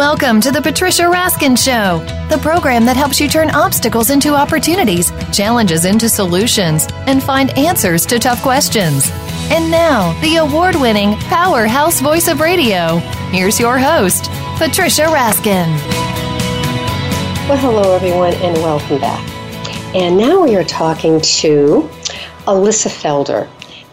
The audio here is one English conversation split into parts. Welcome to the Patricia Raskin Show, the program that helps you turn obstacles into opportunities, challenges into solutions, and find answers to tough questions. And now, the award-winning powerhouse voice of radio, here's your host, Patricia Raskin. Well, hello, everyone, and welcome back. And now we are talking to Elissa Felder.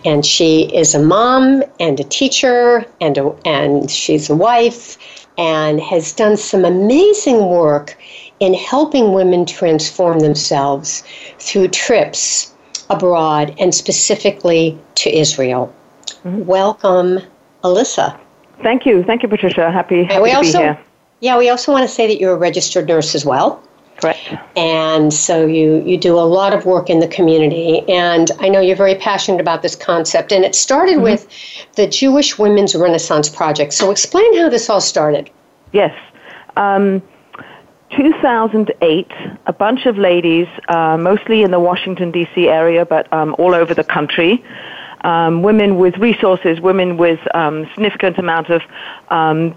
And she is a mom and a teacher, and she's a wife, and has done some amazing work in helping women transform themselves through trips abroad, and specifically to Israel. Mm-hmm. Welcome, Elissa. Thank you, Patricia. Happy to be here. Yeah, we also want to say that you're a registered nurse as well. Correct. And so you do a lot of work in the community, and I know you're very passionate about this concept, and it started mm-hmm. with the Jewish Women's Renaissance Project. So explain how this all started. Yes. 2008, a bunch of ladies, mostly in the Washington, D.C. area, but all over the country, women with resources, women with significant amount of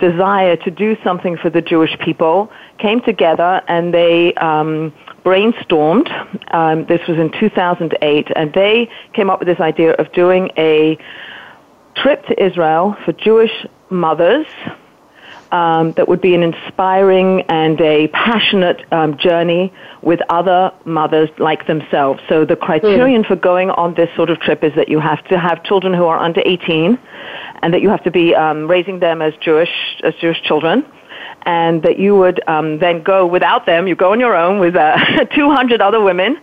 desire to do something for the Jewish people, came together and they brainstormed. This was in 2008, and they came up with this idea of doing a trip to Israel for Jewish mothers that would be an inspiring and a passionate journey with other mothers like themselves. So the criterion for going on this sort of trip is that you have to have children who are under 18, and that you have to be raising them as Jewish children, and that you would then go without them. You go on your own with 200 other women.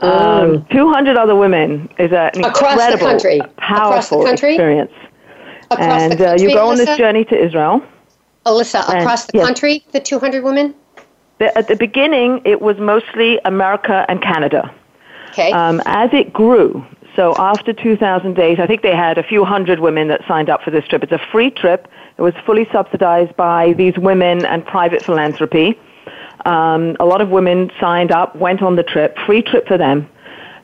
200 other women is an incredible, powerful experience. And you go on this journey to Israel. Elissa, across the country, the 200 women? At the beginning, it was mostly America and Canada. Okay. As it grew, so after 2008, I think they had a few hundred women that signed up for this trip. It's a free trip. It was fully subsidized by these women and private philanthropy. A lot of women signed up, went on the trip, free trip for them.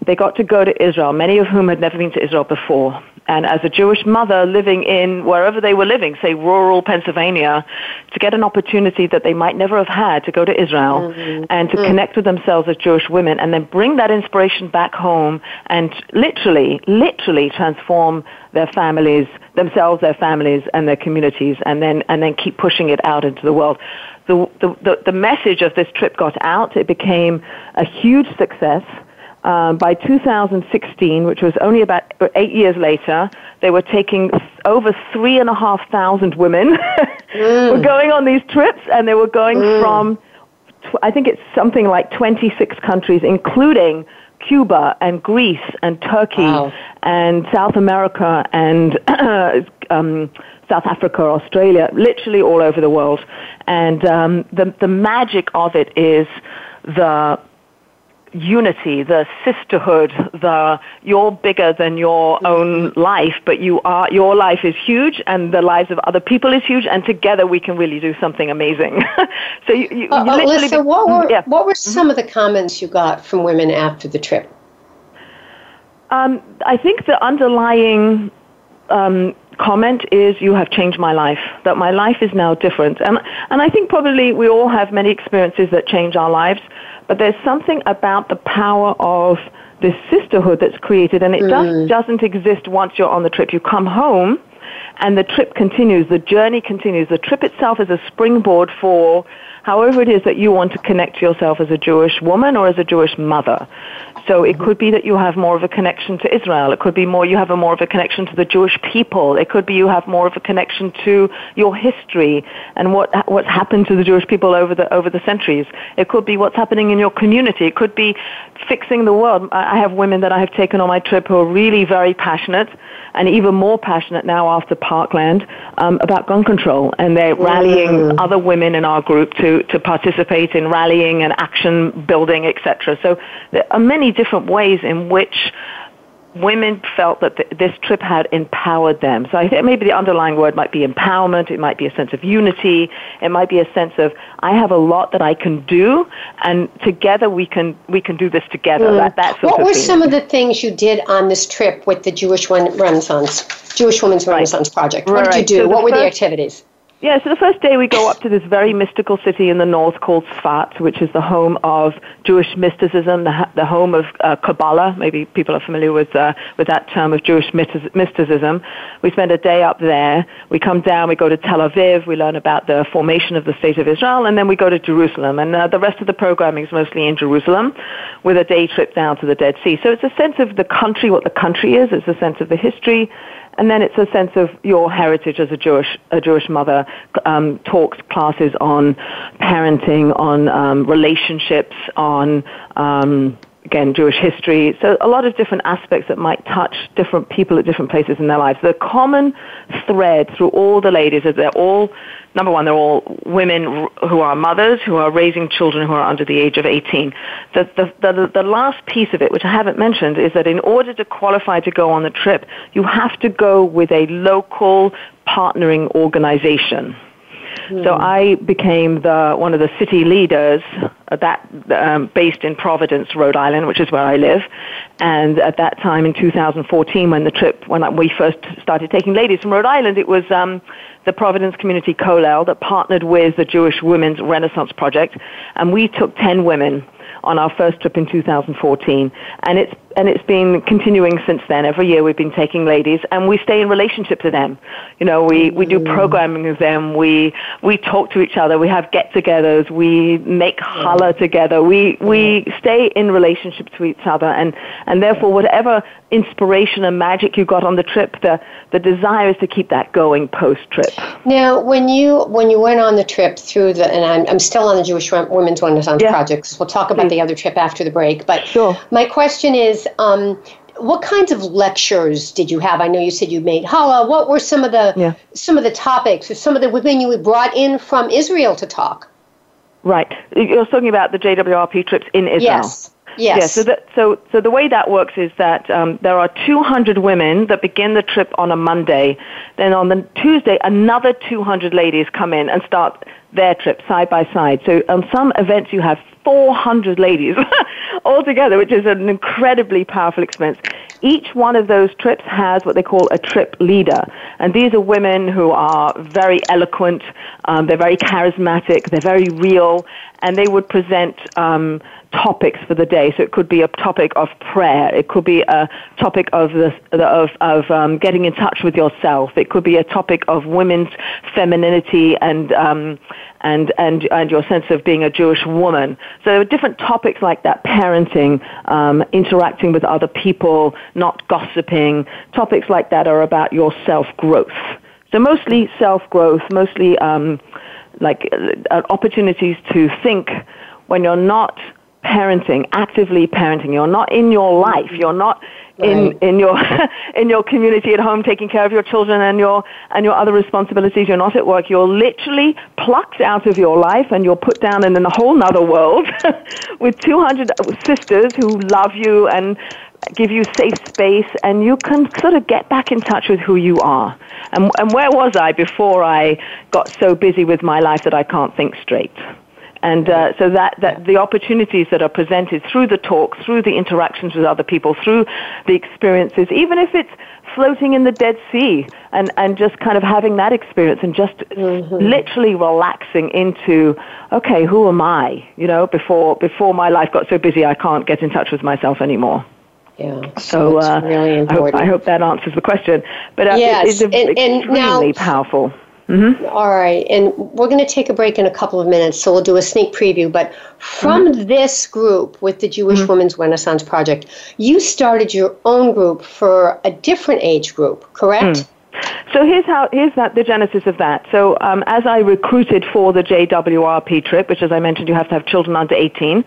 They got to go to Israel, many of whom had never been to Israel before. And as a Jewish mother living in wherever they were living, say rural Pennsylvania, to get an opportunity that they might never have had to go to Israel mm-hmm. and to connect with themselves as Jewish women, and then bring that inspiration back home and literally transform their families, themselves, their families, and their communities, and then keep pushing it out into the world. The message of this trip got out. It became a huge success. By 2016, which was only about 8 years later, they were taking over 3,500 women were going on these trips, and they were going from, I think it's something like 26 countries, including Cuba and Greece and Turkey and South America and South Africa, Australia, literally all over the world. And the magic of it is the unity, the sisterhood, you're bigger than your own life, but your life is huge, and the lives of other people is huge, and together we can really do something amazing. So, you literally. Elissa, what were some of the comments you got from women after the trip? I think the underlying comment is, you have changed my life, that my life is now different. And I think probably we all have many experiences that change our lives, but there's something about the power of this sisterhood that's created, and it doesn't exist once you're on the trip. You come home, and the trip continues, the journey continues. The trip itself is a springboard for however it is that you want to connect to yourself as a Jewish woman or as a Jewish mother. So it could be that you have more of a connection to Israel. It could be you have more of a connection to the Jewish people. It could be you have more of a connection to your history and what's happened to the Jewish people over the centuries. It could be what's happening in your community. It could be fixing the world. I have women that I have taken on my trip who are really very passionate, and even more passionate now after Parkland, about gun control. And they're rallying other women in our group to participate in rallying and action building, etc. So there are many different ways in which women felt that this trip had empowered them. So I think maybe the underlying word might be empowerment. It might be a sense of unity. It might be a sense of, I have a lot that I can do, and together we can do this together. What were some of the things you did on this trip with the Jewish Women's Renaissance Project? What did you do? So what were the activities? Yeah, so the first day we go up to this very mystical city in the north called Sfat, which is the home of Jewish mysticism, the home of Kabbalah. Maybe people are familiar with that term of Jewish mysticism. We spend a day up there. We come down, we go to Tel Aviv, we learn about the formation of the State of Israel, and then we go to Jerusalem. And the rest of the programming is mostly in Jerusalem, with a day trip down to the Dead Sea. So it's a sense of the country, what the country is. It's a sense of the history. And then it's a sense of your heritage as a Jewish mother, talks, classes on parenting, on relationships, on again, Jewish history. So a lot of different aspects that might touch different people at different places in their lives. The common thread through all the ladies is they're all, number one, they're all women who are mothers, who are raising children who are under the age of 18. The last piece of it, which I haven't mentioned, is that in order to qualify to go on the trip, you have to go with a local partnering organization. So I became one of the city leaders that based in Providence, Rhode Island, which is where I live. And at that time in 2014, when we first started taking ladies from Rhode Island, it was the Providence Community Kollel that partnered with the Jewish Women's Renaissance Project, and we took 10 women on our first trip in 2014, and it's been continuing since then. Every year we've been taking ladies, and we stay in relationship to them. You know, we do programming with them. We talk to each other. We have get-togethers. We make challah together. We stay in relationship to each other, and therefore whatever inspiration and magic you got on the trip, the desire is to keep that going post-trip. Now, when you went on the trip through and I'm still on the Jewish Women's Renaissance Projects. We'll talk about the other trip after the break, but my question is, what kinds of lectures did you have? I know you said you made challah. What were some of the topics, or some of the women you brought in from Israel to talk? Right, you're talking about the JWRP trips in Israel. Yes. Yeah, so the way that works is that there are 200 women that begin the trip on a Monday. Then on the Tuesday, another 200 ladies come in and start their trip side by side. So on some events, you have 400 ladies all together, which is an incredibly powerful experience. Each one of those trips has what they call a trip leader. And these are women who are very eloquent, they're very charismatic, they're very real, and they would present topics for the day. So it could be a topic of prayer. It could be a topic of getting in touch with yourself. It could be a topic of women's femininity and your sense of being a Jewish woman. So there are different topics like that: parenting, interacting with other people, not gossiping. Topics like that are about your self-growth. So mostly self-growth, mostly opportunities to think when you're not parenting, actively parenting. You're not in your life. You're not in your community at home taking care of your children and your other responsibilities. You're not at work. You're literally plucked out of your life, and you're put down in a whole nother world with 200 sisters who love you and give you safe space, and you can sort of get back in touch with who you are. And where was I before I got so busy with my life that I can't think straight? And so that the opportunities that are presented through the talks, through the interactions with other people, through the experiences, even if it's floating in the Dead Sea and just kind of having that experience and just literally relaxing into, okay, who am I? You know, before my life got so busy, I can't get in touch with myself anymore. Yeah, so it's really important. I hope that answers the question. But yes, it's extremely powerful. Mm-hmm. All right, and we're going to take a break in a couple of minutes, so we'll do a sneak preview. But from this group with the Jewish Women's Renaissance Project, you started your own group for a different age group, correct? So here's the genesis of that. So as I recruited for the JWRP trip, which as I mentioned, you have to have children under 18,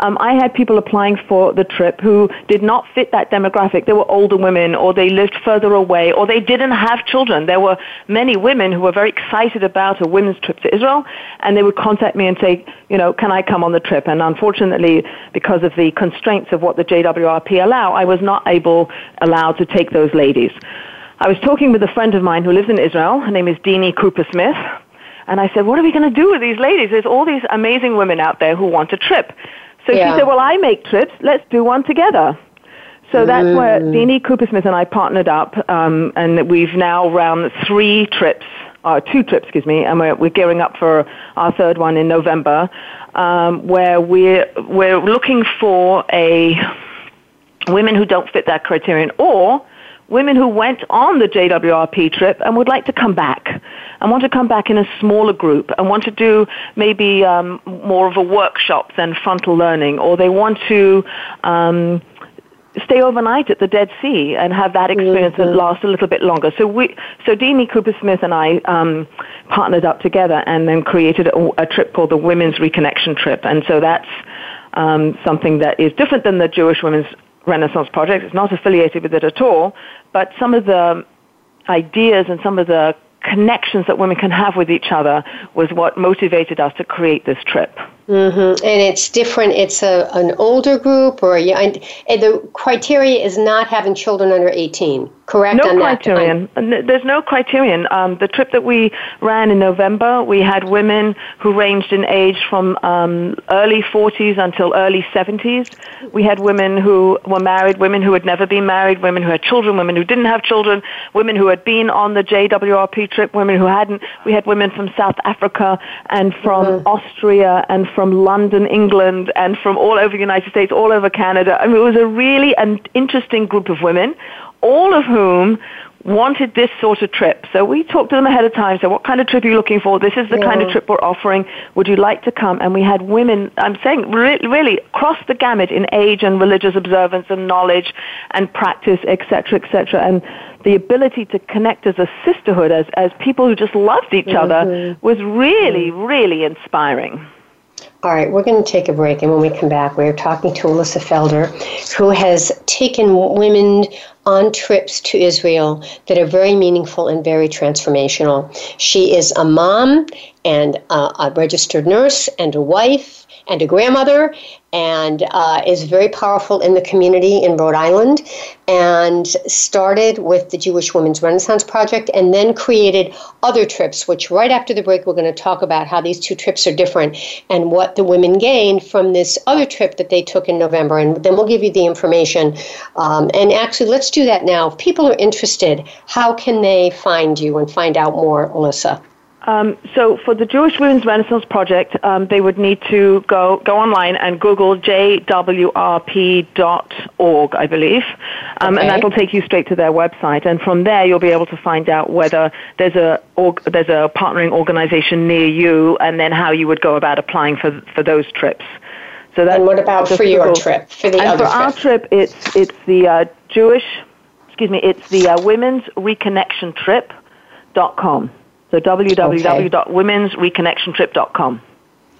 I had people applying for the trip who did not fit that demographic. They were older women, or they lived further away, or they didn't have children. There were many women who were very excited about a women's trip to Israel, and they would contact me and say, you know, can I come on the trip? And unfortunately, because of the constraints of what the JWRP allow, I was not allowed to take those ladies. I was talking with a friend of mine who lives in Israel. Her name is Dini Cooper-Smith. And I said, what are we going to do with these ladies? There's all these amazing women out there who want a trip. So she said, well, I make trips. Let's do one together. So that's where Dini Cooper-Smith and I partnered up. And we've now run 3 trips two trips, excuse me, and we're gearing up for our third one in November, where we're looking for women who don't fit that criterion, or women who went on the JWRP trip and would like to come back and want to come back in a smaller group and want to do maybe more of a workshop than frontal learning, or they want to stay overnight at the Dead Sea and have that experience mm-hmm. that lasts a little bit longer. So Dini Cooper-Smith and I partnered up together and then created a trip called the Women's Reconnection Trip. And so that's something that is different than the Jewish Women's Renaissance Project. It's not affiliated with it at all, but some of the ideas and some of the connections that women can have with each other was what motivated us to create this trip. Mm-hmm. And it's different. It's an older group, and the criteria is not having children under 18, correct? No criterion. There's no criterion. The trip that we ran in November, we had women who ranged in age from early 40s until early 70s. We had women who were married, women who had never been married, women who had children, women who didn't have children, women who had been on the JWRP trip, women who hadn't. We had women from South Africa and from mm-hmm. Austria and from London, England, and from all over the United States, all over Canada. I mean, it was a really an interesting group of women, all of whom wanted this sort of trip. So we talked to them ahead of time. So what kind of trip are you looking for? This is the kind of trip we're offering. Would you like to come? And we had women, I'm saying, really across the gamut in age and religious observance and knowledge and practice, et cetera, and the ability to connect as a sisterhood, as people who just loved each mm-hmm. other, was really, mm-hmm. really inspiring. All right, we're going to take a break, and when we come back, we're talking to Elissa Felder, who has taken women on trips to Israel that are very meaningful and very transformational. She is a mom and a registered nurse and a wife and a grandmother, and is very powerful in the community in Rhode Island, and started with the Jewish Women's Renaissance Project and then created other trips, which right after the break we're going to talk about how these two trips are different and what the women gained from this other trip that they took in November. And then we'll give you the information. And actually, let's do that now. If people are interested, how can they find you and find out more, Elissa? So for the Jewish Women's Renaissance Project, they would need to go online and Google jwrp.org, I believe, and that'll take you straight to their website. And from there, you'll be able to find out whether there's a partnering organization near you, and then how you would go about applying for those trips. So that. And what about for your trip? Our trip, it's the Women's Reconnection Trip.com. So www.womensreconnectiontrip.com.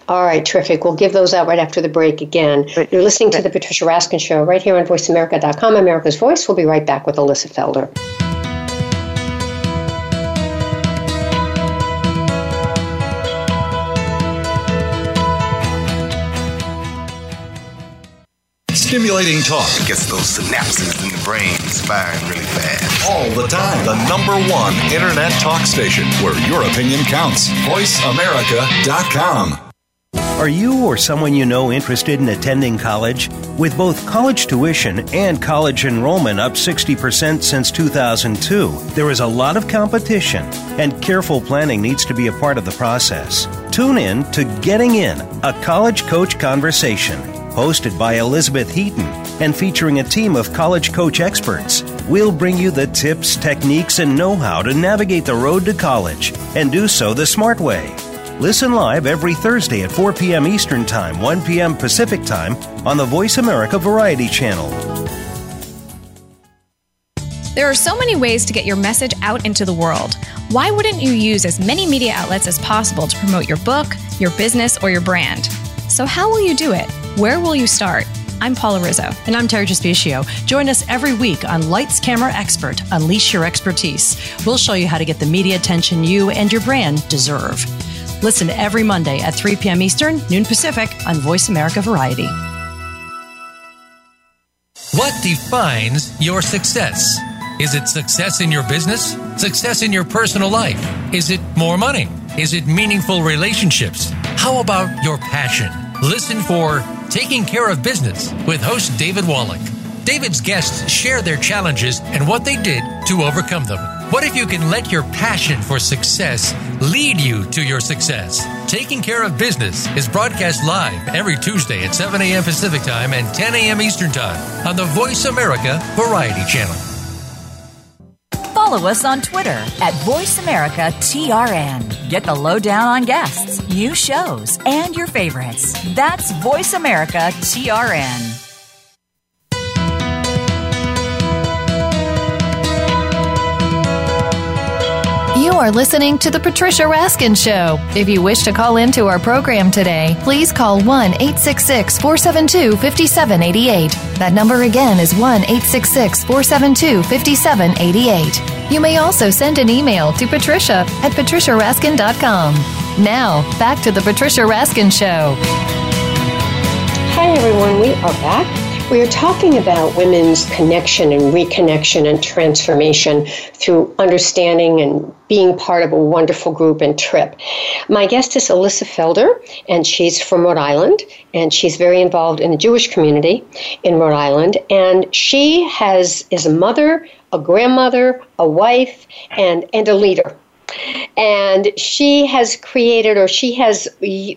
All right, terrific. We'll give those out right after the break again. You're listening to The Patricia Raskin Show right here on voiceamerica.com, America's Voice. We'll be right back with Elissa Felder. Stimulating talk gets those synapses in the brain firing really fast. All the time. The number one internet talk station where your opinion counts. VoiceAmerica.com. Are you or someone you know interested in attending college? With both college tuition and college enrollment up 60% since 2002, there is a lot of competition, and careful planning needs to be a part of the process. Tune in to Getting In, a College Coach Conversation, hosted by Elizabeth Heaton and featuring a team of college coach experts. We'll bring you the tips, techniques, and know-how to navigate the road to college and do so the smart way. Listen live every Thursday at 4 p.m. Eastern Time, 1 p.m. Pacific Time on the Voice America Variety Channel. There are so many ways to get your message out into the world. Why wouldn't you use as many media outlets as possible to promote your book, your business, or your brand? So how will you do it? Where will you start? I'm Paula Rizzo. And I'm Terry Giuspiccio. Join us every week on Lights Camera Expert, Unleash Your Expertise. We'll show you how to get the media attention you and your brand deserve. Listen every Monday at 3 p.m. Eastern, noon Pacific on Voice America Variety. What defines your success? Is it success in your business? Success in your personal life? Is it more money? Is it meaningful relationships? How about your passion? Listen for Taking Care of Business with host David Wallach. David's guests share their challenges and what they did to overcome them. What if you can let your passion for success lead you to your success? Taking Care of Business is broadcast live every Tuesday at 7 a.m. Pacific Time and 10 a.m. Eastern Time on the Voice America Variety Channel. Follow us on Twitter at VoiceAmericaTRN. Get the lowdown on guests, new shows, and your favorites. That's VoiceAmericaTRN. You are listening to The Patricia Raskin Show. If you wish to call into our program today, please call 1-866-472-5788. That number again is 1-866-472-5788. You may also send an email to patricia@patriciaraskin.com. Now, back to The Patricia Raskin Show. Hi, everyone. We are back. We are talking about women's connection and reconnection and transformation through understanding and being part of a wonderful group and trip. My guest is Elissa Felder, and she's from Rhode Island, and she's very involved in the Jewish community in Rhode Island. And she is a mother, a grandmother, a wife, and a leader. And she has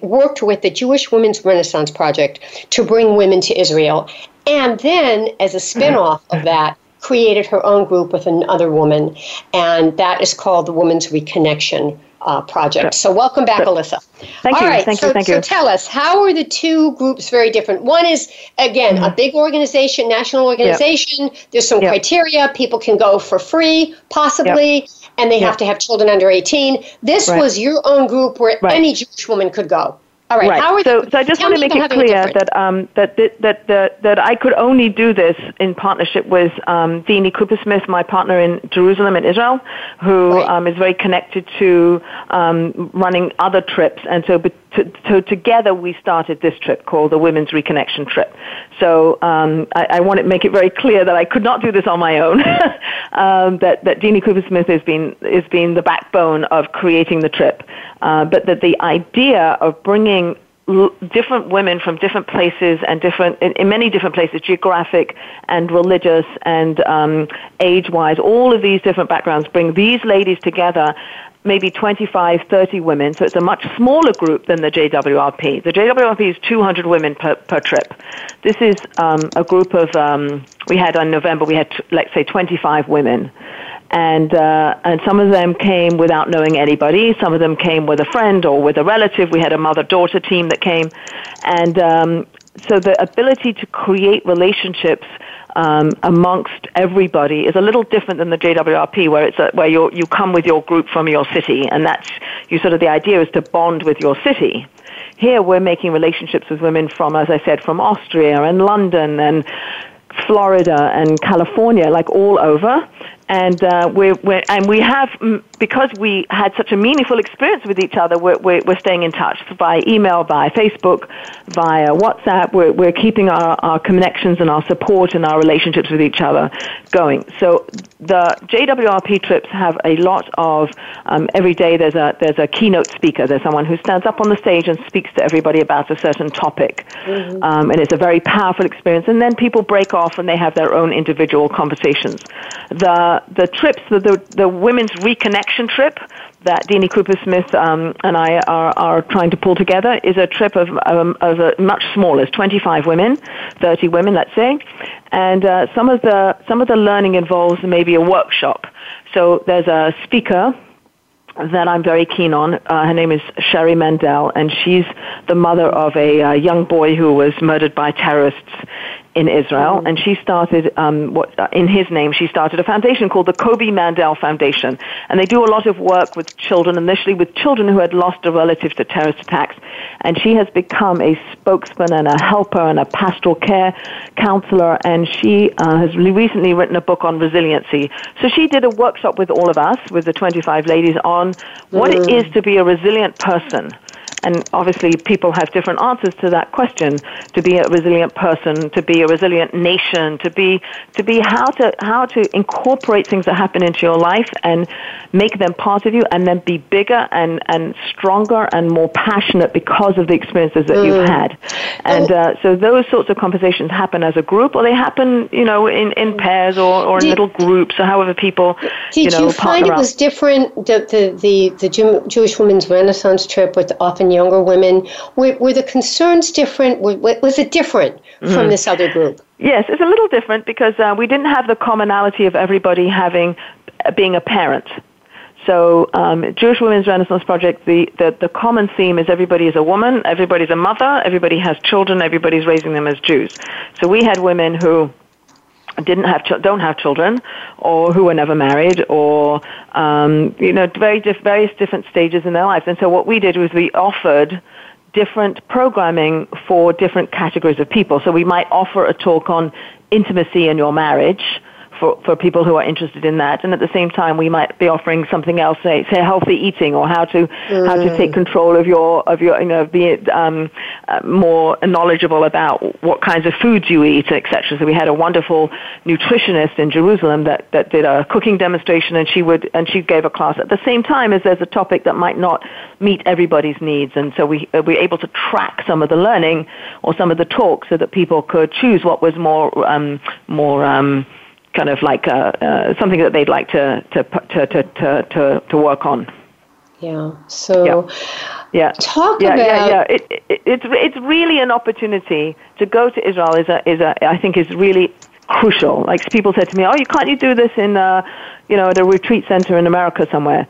worked with the Jewish Women's Renaissance Project to bring women to Israel. And then, as a spinoff of that, created her own group with another woman. And that is called the Women's Reconnection Project. So welcome back, Elissa. Thank you. So tell us, how are the two groups very different? One is, again, a big organization, national organization. Yep. There's some criteria. People can go for free, possibly. Yep. And they have to have children under 18. This was your own group where any Jewish woman could go. All right. Right. So I just want to make it clear that I could only do this in partnership with Dini Cooper-Smith, my partner in Jerusalem and Israel, who is very connected to running other trips. And so together we started this trip called the Women's Reconnection Trip. So I want to make it very clear that I could not do this on my own. That Dini Cooper-Smith has been the backbone of creating the trip, but that the idea of bringing different women from different places and in many different places, geographic and religious and age-wise, all of these different backgrounds, bring these ladies together, maybe 25, 30 women. So it's a much smaller group than the JWRP. The JWRP is 200 women per trip. This is a group of, we had, let's say, 25 women. And some of them came without knowing anybody. Some of them came with a friend or with a relative. We had a mother-daughter team that came. And so the ability to create relationships amongst everybody is a little different than the JWRP, where you come with your group from your city, and the idea is to bond with your city. Here we're making relationships with women from, as I said, from Austria and London and Florida and California, like all over. And because we had such a meaningful experience with each other, we're staying in touch by email, by Facebook, via WhatsApp. We're keeping our connections and our support and our relationships with each other going. So the JWRP trips have a lot of every day. There's a keynote speaker. There's someone who stands up on the stage and speaks to everybody about a certain topic, and it's a very powerful experience. And then people break off and they have their own individual conversations. The trips, the Women's Reconnection Trip that Dini Cooper-Smith and I are trying to pull together is a trip of a much smaller, 25 women, 30 women, let's say, and some of the learning involves maybe a workshop. So there's a speaker that I'm very keen on. Her name is Sherry Mandel, and she's the mother of a young boy who was murdered by terrorists in Israel, and she started, in his name, she started a foundation called the Kobe Mandel Foundation, and they do a lot of work with children, initially with children who had lost a relative to terrorist attacks, and she has become a spokesman and a helper and a pastoral care counselor, and she has recently written a book on resiliency. So she did a workshop with all of us, with the 25 ladies, on what it is to be a resilient person. And obviously people have different answers to that question, to be a resilient person, to be a resilient nation, to be how to incorporate things that happen into your life and make them part of you, and then be bigger and stronger and more passionate because of the experiences that you've had. And so those sorts of conversations happen as a group, or they happen, you know, in pairs or in little groups, or however people, you know, partner up. Did you find it was different, the Jewish Women's Renaissance Trip with often younger women? Were the concerns different? Was it different from this other group? Yes, it's a little different because we didn't have the commonality of everybody being a parent. So Jewish Women's Renaissance Project, the common theme is everybody is a woman, everybody's a mother, everybody has children, everybody's raising them as Jews. So we had women who don't have children, or who were never married, or you know, various different stages in their lives. And so what we did was we offered different programming for different categories of people. So we might offer a talk on intimacy in your marriage for people who are interested in that, and at the same time we might be offering something else, say healthy eating, or how to take control of your you know, more knowledgeable about what kinds of foods you eat, etc. So we had a wonderful nutritionist in Jerusalem that did a cooking demonstration, and she gave a class at the same time as there's a topic that might not meet everybody's needs, and so we were able to track some of the learning or some of the talk so that people could choose what was more kind of like something that they'd like to work on. Yeah. So. Yeah. Talk about. Yeah. It's really an opportunity to go to Israel. I think is really crucial. Like people said to me, can't you do this in at a retreat center in America somewhere?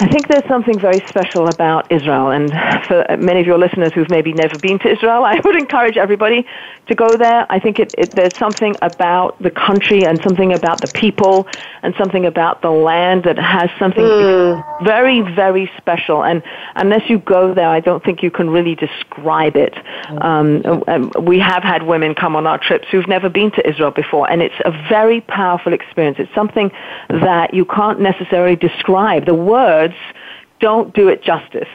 I think there's something very special about Israel, and for many of your listeners who've maybe never been to Israel, I would encourage everybody to go there. I think there's something about the country and something about the people and something about the land that has something very, very special. And unless you go there, I don't think you can really describe it. We have had women come on our trips who've never been to Israel before, and it's a very powerful experience. It's something that you can't necessarily describe. The words don't do it justice.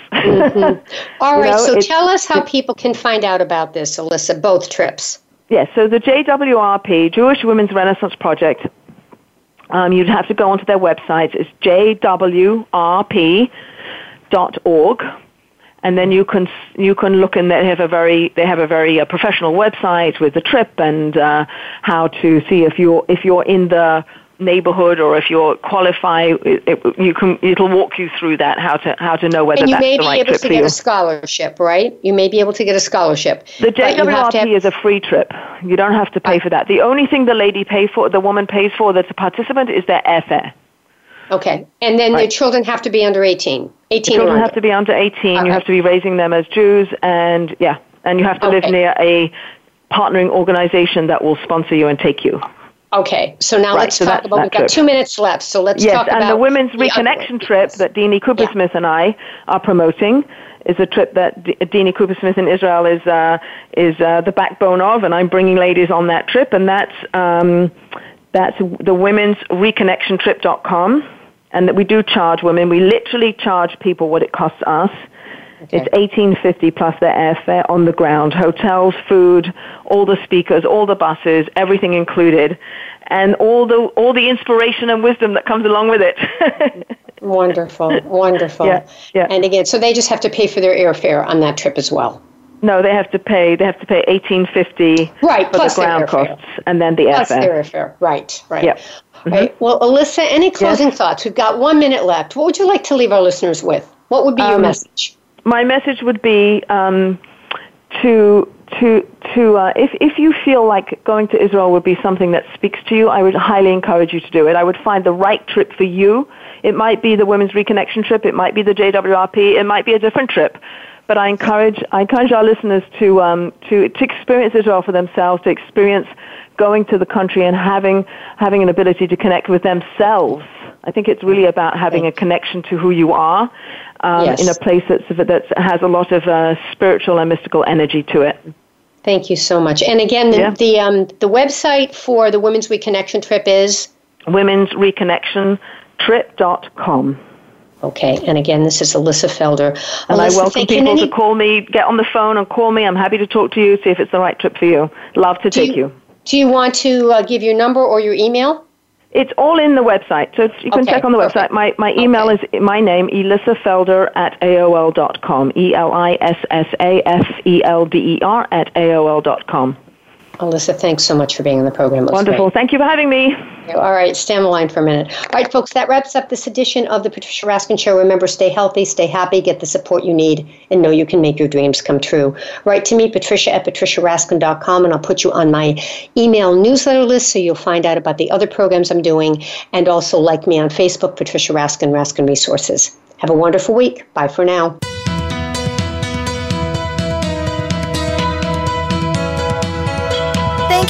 All right, so tell us how people can find out about this, Elissa, both trips. Yes, so the JWRP, Jewish Women's Renaissance Project, you'd have to go onto their website. It's jwrp.org. And then you can look in there. They have a very professional website with the trip and how to see if you're in the neighborhood, or if you're qualified, it'll walk you through that, how to know whether that's the right trip for you. And you may be able to get a scholarship, right? You may be able to get a scholarship. The JWRP is a free trip. You don't have to pay for that. The only thing the woman pays for that's a participant is their airfare. Okay. And then the children have to be under 18. Children have to be under 18. Okay. You have to be raising them as Jews, and you have to live near a partnering organization that will sponsor you and take you. Okay, so now let's talk about, we've got 2 minutes left, so let's talk about... Yes, and the Women's Reconnection Trip that Dini Cooper-Smith and I are promoting is a trip that Dini Cooper-Smith in Israel is the backbone of, and I'm bringing ladies on that trip, and that's the Women's Reconnection Trip.com, and that we do charge women. We literally charge people what it costs us. Okay. It's $18.50 plus their airfare on the ground, hotels, food, all the speakers, all the buses, everything included, and all the inspiration and wisdom that comes along with it. Wonderful. Yeah. And again, so they just have to pay for their airfare on that trip as well. No, they have to pay. They have to pay $18.50 for plus the ground costs, and then the airfare. Plus their airfare, right? Yep. Mm-hmm. Right. Well, Elissa, any closing thoughts? We've got 1 minute left. What would you like to leave our listeners with? What would be your message? My message would be if you feel like going to Israel would be something that speaks to you, I would highly encourage you to do it. I would find the right trip for you. It might be the Women's Reconnection Trip. It might be the JWRP. It might be a different trip. But I encourage our listeners to experience Israel for themselves, to experience going to the country and having an ability to connect with themselves. I think it's really about having a connection to who you are in a place that has a lot of spiritual and mystical energy to it. Thank you so much. And again, the website for the Women's Reconnection Trip is? womensreconnectiontrip.com. Okay, and again, this is Elissa Felder. And Elissa, I welcome people to call me, get on the phone and call me. I'm happy to talk to you, see if it's the right trip for you. Love to take you. Do you want to give your number or your email? It's all in the website, so you can check on the website. My email is my name, elissafelder@aol.com, ELISSAFELDER@aol.com. Elissa, thanks so much for being on the program. Wonderful. Great. Thank you for having me. All right. Stay on the line for a minute. All right, folks, that wraps up this edition of the Patricia Raskin Show. Remember, stay healthy, stay happy, get the support you need, and know you can make your dreams come true. Write to me, patricia@patriciaraskin.com, and I'll put you on my email newsletter list so you'll find out about the other programs I'm doing, and also like me on Facebook, Patricia Raskin, Raskin Resources. Have a wonderful week. Bye for now. Thank